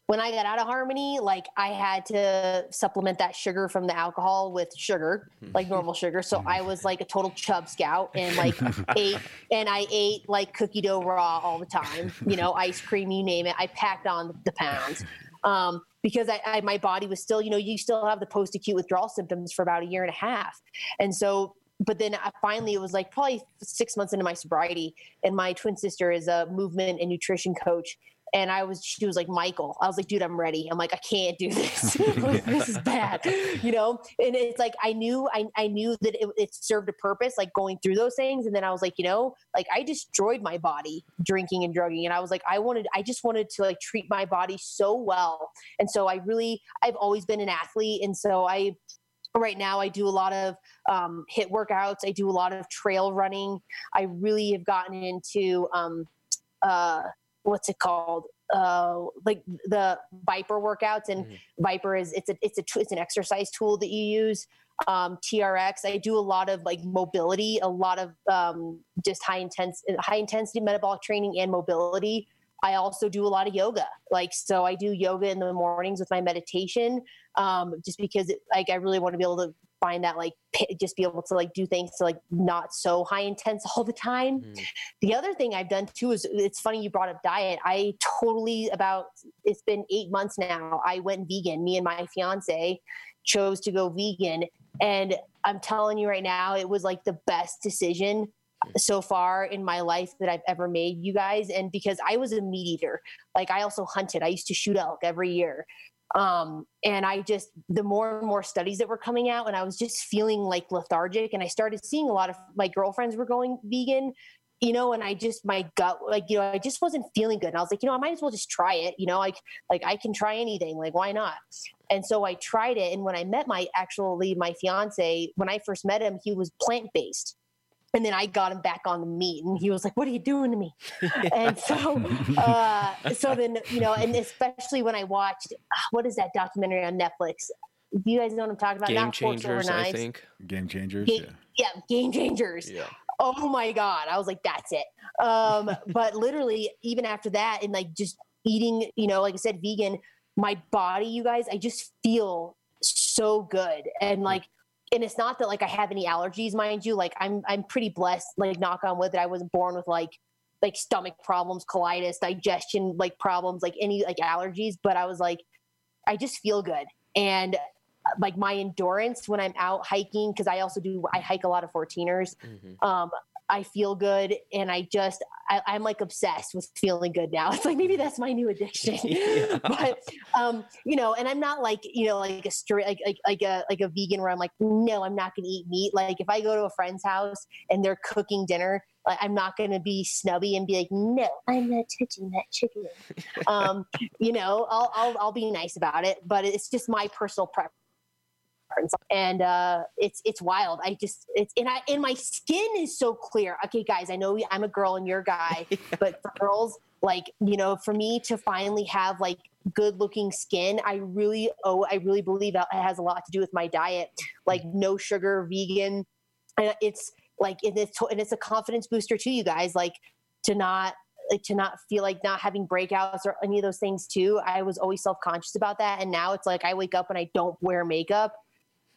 when I got out of Harmony, like I had to supplement that sugar from the alcohol with sugar, like normal sugar. So I was like a total chub scout, and like ate, and I ate like cookie dough raw all the time, you know, ice cream, you name it. I packed on the pounds. Um, because I, I, my body was still, you know, you still have the post-acute withdrawal symptoms for about a year and a half. And so But then I finally, it was like probably six months into my sobriety, and my twin sister is a movement and nutrition coach. And I was, she was like, Michael, I was like, dude, I'm ready. I'm like, I can't do this. This is bad, you know? And it's like, I knew, I, I knew that it, it served a purpose, like going through those things. And then I was like, you know, like I destroyed my body drinking and drugging. And I was like, I wanted, I just wanted to like treat my body so well. And so I really, I've always been an athlete. And so I, right now I do a lot of um, HIIT workouts. I do a lot of trail running. I really have gotten into, um, uh, what's it called? Uh, like the Viper workouts, and mm. Viper is, it's a, it's a, it's an exercise tool that you use. Um, T R X. I do a lot of like mobility, a lot of, um, just high intense, high intensity metabolic training and mobility. I also do a lot of yoga. Like, so I do yoga in the mornings with my meditation. Um, just because it, like, I really want to be able to find that, like, p- just be able to like do things to like not so high intense all the time. Mm. The other thing I've done too is, it's funny you brought up diet. I totally about, it's been eight months now. I went vegan. Me and my fiance chose to go vegan. And I'm telling you right now, it was like the best decision so far in my life that I've ever made, you guys. And because I was a meat eater, like I also hunted, I used to shoot elk every year. Um, and I just, the more and more studies that were coming out, and I was just feeling like lethargic, and I started seeing a lot of my girlfriends were going vegan, you know, and I just, my gut, like, you know, I just wasn't feeling good. And I was like, you know, I might as well just try it, you know, like, like I can try anything, like, why not? And so I tried it. And when I met my, actually my fiance, when I first met him, he was plant-based. And then I got him back on the meat, and he was like, what are you doing to me? Yeah. And so, uh, so then, you know, and especially when I watched, what is that documentary on Netflix? You guys know what I'm talking about. Game Not Changers, I think. Game Changers. Game, yeah. yeah. Game Changers. Yeah. Oh my God. I was like, that's it. Um, but literally even after that, and like just eating, you know, like I said, vegan, my body, you guys, I just feel so good. And like, and it's not that like I have any allergies, mind you, like I'm, I'm pretty blessed, like knock on wood, that I wasn't born with like, like stomach problems, colitis, digestion, like problems, like any like allergies. But I was like, I just feel good. And like my endurance when I'm out hiking, cause I also do, I hike a lot of fourteeners. Mm-hmm. Um, I feel good. And I just, I, I'm like obsessed with feeling good now. It's like, maybe that's my new addiction, yeah. But, um, you know, and I'm not like, you know, like a straight, like, like, like a, like a vegan where I'm like, no, I'm not going to eat meat. Like if I go to a friend's house and they're cooking dinner, like I'm not going to be snubby and be like, no, I'm not touching that chicken. um, you know, I'll, I'll, I'll be nice about it, but it's just my personal preference. And uh it's it's wild. I just it's and I and my skin is so clear. Okay, guys, I know I'm a girl and you're a guy, yeah. But for girls, like, you know, for me to finally have like good looking skin, I really oh I really believe it has a lot to do with my diet. Like no sugar, vegan, and it's like and it's and it's a confidence booster too, you guys. Like to not. Like to not feel like not having breakouts or any of those things too. I was always self-conscious about that. And now it's like, I wake up and I don't wear makeup.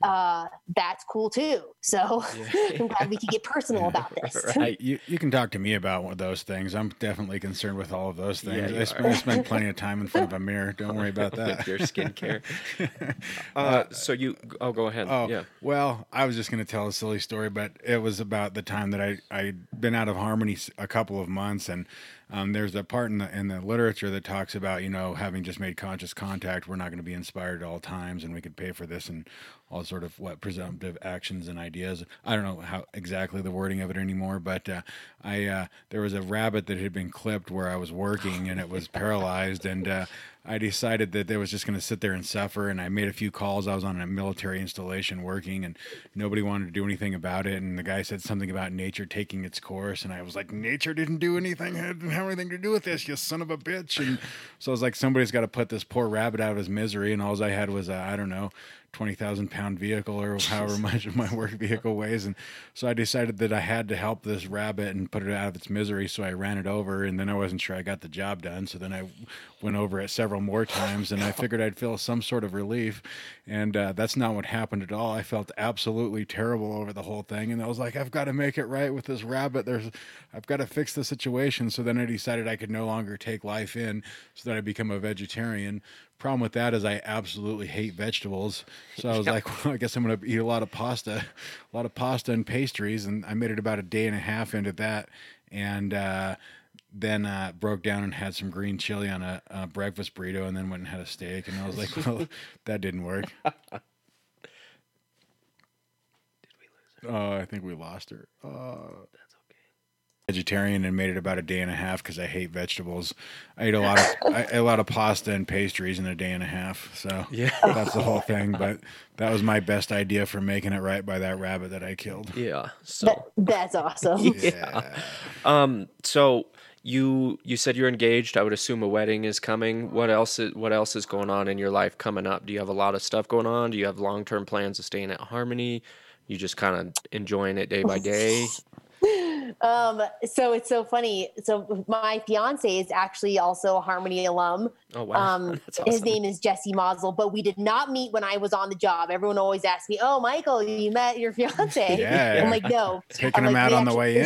Uh, that's cool too. So yeah. I'm glad we could get personal about this. Right. You you can talk to me about one of those things. I'm definitely concerned with all of those things. Yeah, I, spend, I spend plenty of time in front of a mirror. Don't worry about that. With your skincare. uh, uh, so you, oh, go ahead. Oh, yeah. Well, I was just going to tell a silly story, but it was about the time that I, I'd been out of Harmony a couple of months, and Um, there's a part in the in the literature that talks about, you know, having just made conscious contact, we're not going to be inspired at all times, and we could pay for this and all sort of what presumptive actions and ideas. I don't know how exactly the wording of it anymore, but uh, I uh, there was a rabbit that had been clipped where I was working, and it was paralyzed, and uh, I decided that they was just going to sit there and suffer. And I made a few calls. I was on a military installation working, and nobody wanted to do anything about it. And the guy said something about nature taking its course, and I was like, nature didn't do anything. It didn't have anything to do with this, you son of a bitch. And so I was like, somebody's got to put this poor rabbit out of his misery. And all I had was, a, I don't know, twenty thousand pound vehicle or however much of my work vehicle weighs. And so I decided that I had to help this rabbit and put it out of its misery. So I ran it over, and then I wasn't sure I got the job done. So then I went over it several more times, and I figured I'd feel some sort of relief. And uh, that's not what happened at all. I felt absolutely terrible over the whole thing. And I was like, I've got to make it right with this rabbit. There's, I've got to fix the situation. So then I decided I could no longer take life in, so that I become a vegetarian. Problem with that is I absolutely hate vegetables. So I was yep. like, well, I guess I'm going to eat a lot of pasta, a lot of pasta and pastries. And I made it about a day and a half into that. And, uh, then uh, broke down and had some green chili on a, a breakfast burrito, and then went and had a steak. And I was like, well, that didn't work. Did we lose her? Oh, uh, I think we lost her. Uh, That's okay. Vegetarian and made it about a day and a half because I hate vegetables. I ate a lot of I ate a lot of pasta and pastries in a day and a half. So yeah. That's the whole thing. But that was my best idea for making it right by that rabbit that I killed. Yeah. So that, that's awesome. Yeah. Um. So. You you said you're engaged. I would assume a wedding is coming. What else is, what else is going on in your life coming up? Do you have a lot of stuff going on? Do you have long-term plans of staying at Harmony? You just kind of enjoying it day by day? um. So it's so funny. So my fiance is actually also a Harmony alum. Oh, wow. Um, That's awesome. His name is Jesse Mosel, but we did not meet when I was on the job. Everyone always asks me, oh, Michael, you met your fiance. Yeah. I'm like, no. Taking him like, out on actually- the way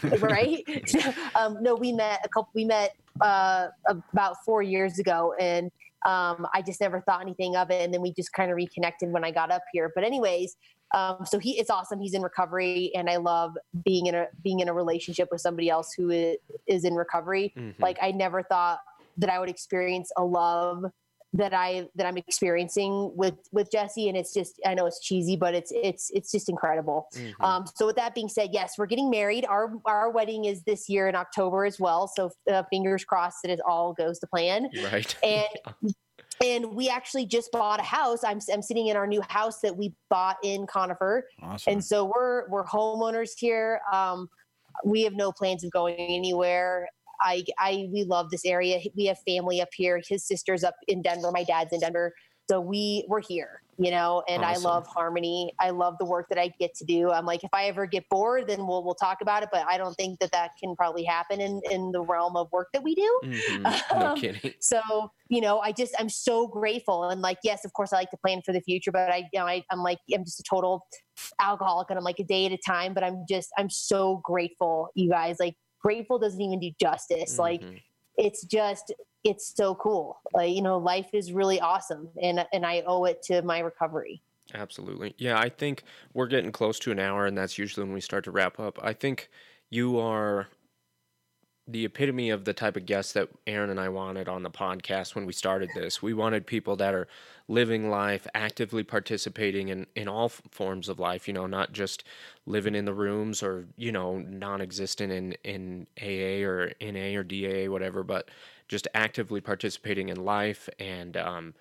in. Right? um, no, we met a couple, we met uh, about four years ago, and um, I just never thought anything of it. And then we just kind of reconnected when I got up here. But anyways, um, so he, it's awesome. He's in recovery, and I love being in a, being in a relationship with somebody else who is, is in recovery. Mm-hmm. Like I never thought that I would experience a love that I, that I'm experiencing with, with Jesse. And it's just, I know it's cheesy, but it's, it's, it's just incredible. Mm-hmm. Um, so with that being said, yes, we're getting married. Our, our wedding is this year in October as well. So uh, fingers crossed that it all goes to plan. Right. And, yeah. And we actually just bought a house. I'm, I'm sitting in our new house that we bought in Conifer. Awesome. And so we're, we're homeowners here. Um, we have no plans of going anywhere. I, I, we love this area. We have family up here. His sister's up in Denver. My dad's in Denver. So we we're here, you know, and awesome. I love Harmony. I love the work that I get to do. I'm like, if I ever get bored, then we'll, we'll talk about it. But I don't think that that can probably happen in, in the realm of work that we do. Mm-hmm. No um, kidding. So, you know, I just, I'm so grateful. And like, yes, of course I like to plan for the future, but I, you know, I, I'm like, I'm just a total alcoholic, and I'm like a day at a time, but I'm just, I'm so grateful, you guys. Like, grateful doesn't even do justice. Mm-hmm. Like it's just, it's so cool. Like, you know, life is really awesome, and, and I owe it to my recovery. Absolutely. Yeah. I think we're getting close to an hour, and that's usually when we start to wrap up. I think you are the epitome of the type of guest that Aaron and I wanted on the podcast when we started this. We wanted people that are living life, actively participating in, in all f- forms of life, you know, not just living in the rooms or, you know, non-existent in, in A A or N A or D A A, whatever, but just actively participating in life and, um,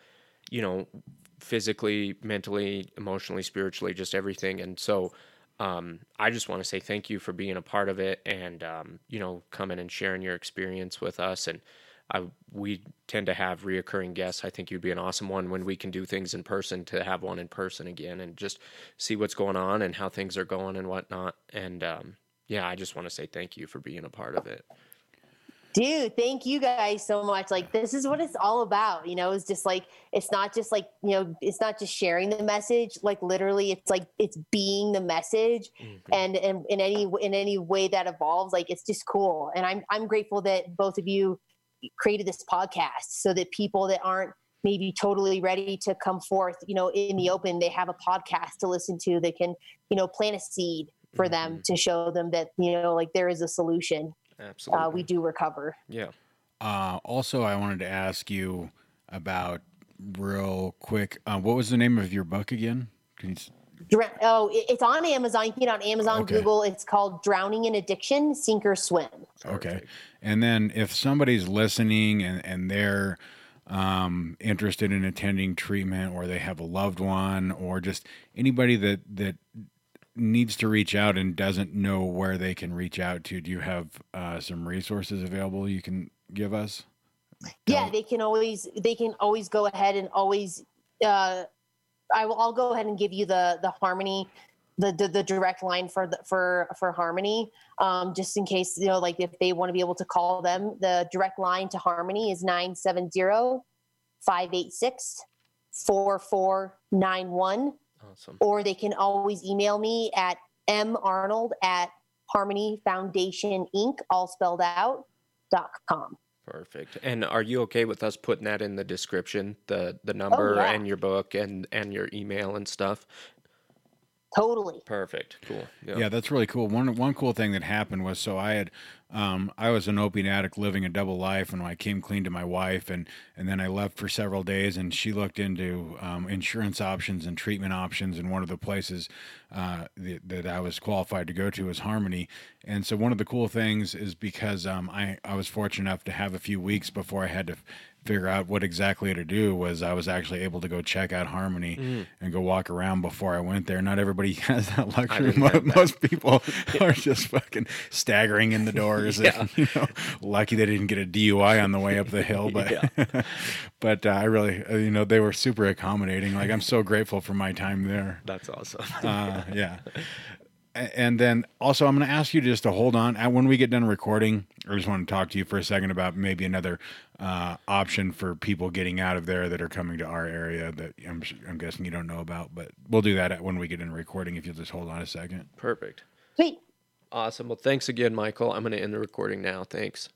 you know, physically, mentally, emotionally, spiritually, just everything. And so, Um, I just want to say thank you for being a part of it, and, um, you know, coming and sharing your experience with us. And I, we tend to have reoccurring guests. I think you'd be an awesome one when we can do things in person, to have one in person again and just see what's going on and how things are going and whatnot. And, um, yeah, I just want to say thank you for being a part of it. Dude, thank you guys so much. Like, this is what it's all about. You know, it's just like, it's not just like, you know, it's not just sharing the message. Like literally it's like, it's being the message, mm-hmm. and, and in any, in any way that evolves, like it's just cool. And I'm, I'm grateful that both of you created this podcast so that people that aren't maybe totally ready to come forth, you know, in the open, they have a podcast to listen to that can, you know, plant a seed for mm-hmm. them, to show them that, you know, like there is a solution. Absolutely. Uh, we do recover. Yeah. Uh, also, I wanted to ask you about real quick. Uh, what was the name of your book again? Can you... Oh, it's on Amazon. You can get it on Amazon, okay. Google. It's called Drowning in Addiction, Sink or Swim. Okay. And then if somebody's listening and, and they're um, interested in attending treatment, or they have a loved one, or just anybody that, that, needs to reach out and doesn't know where they can reach out to, do you have uh, some resources available you can give us? Yeah, they can always, they can always go ahead and always, uh, I will, I'll go ahead and give you the, the Harmony, the, the, the direct line for the, for, for Harmony. Um, just in case, you know, like if they want to be able to call them, the direct line to Harmony is nine seven zero, five eight six, four four nine one. Awesome. Or they can always email me at m arnold at harmony foundation inc, all spelled out, dot com. Perfect. And are you okay with us putting that in the description, the the number oh, yeah. and your book and, and your email and stuff? Totally. Perfect. Cool. Yeah. yeah, that's really cool. One one cool thing that happened was, so I had, um, I was an opiate addict living a double life, and I came clean to my wife, and and then I left for several days, and she looked into um, insurance options and treatment options, and one of the places uh, that, that I was qualified to go to was Harmony. And so one of the cool things is because um, I, I was fortunate enough to have a few weeks before I had to figure out what exactly to do, was I was actually able to go check out Harmony mm. and go walk around before I went there. Not everybody has that luxury. Most, that. most people are just fucking staggering in the doors. yeah. and, you know, lucky they didn't get a D U I on the way up the hill. But but uh, I really, you know, they were super accommodating. Like, I'm so grateful for my time there. That's awesome. uh, yeah. And then also, I'm going to ask you just to hold on. When we get done recording, I just want to talk to you for a second about maybe another uh, option for people getting out of there that are coming to our area that I'm, I'm guessing you don't know about. But we'll do that when we get into recording, if you'll just hold on a second. Perfect. Sweet. Awesome. Well, thanks again, Michael. I'm going to end the recording now. Thanks.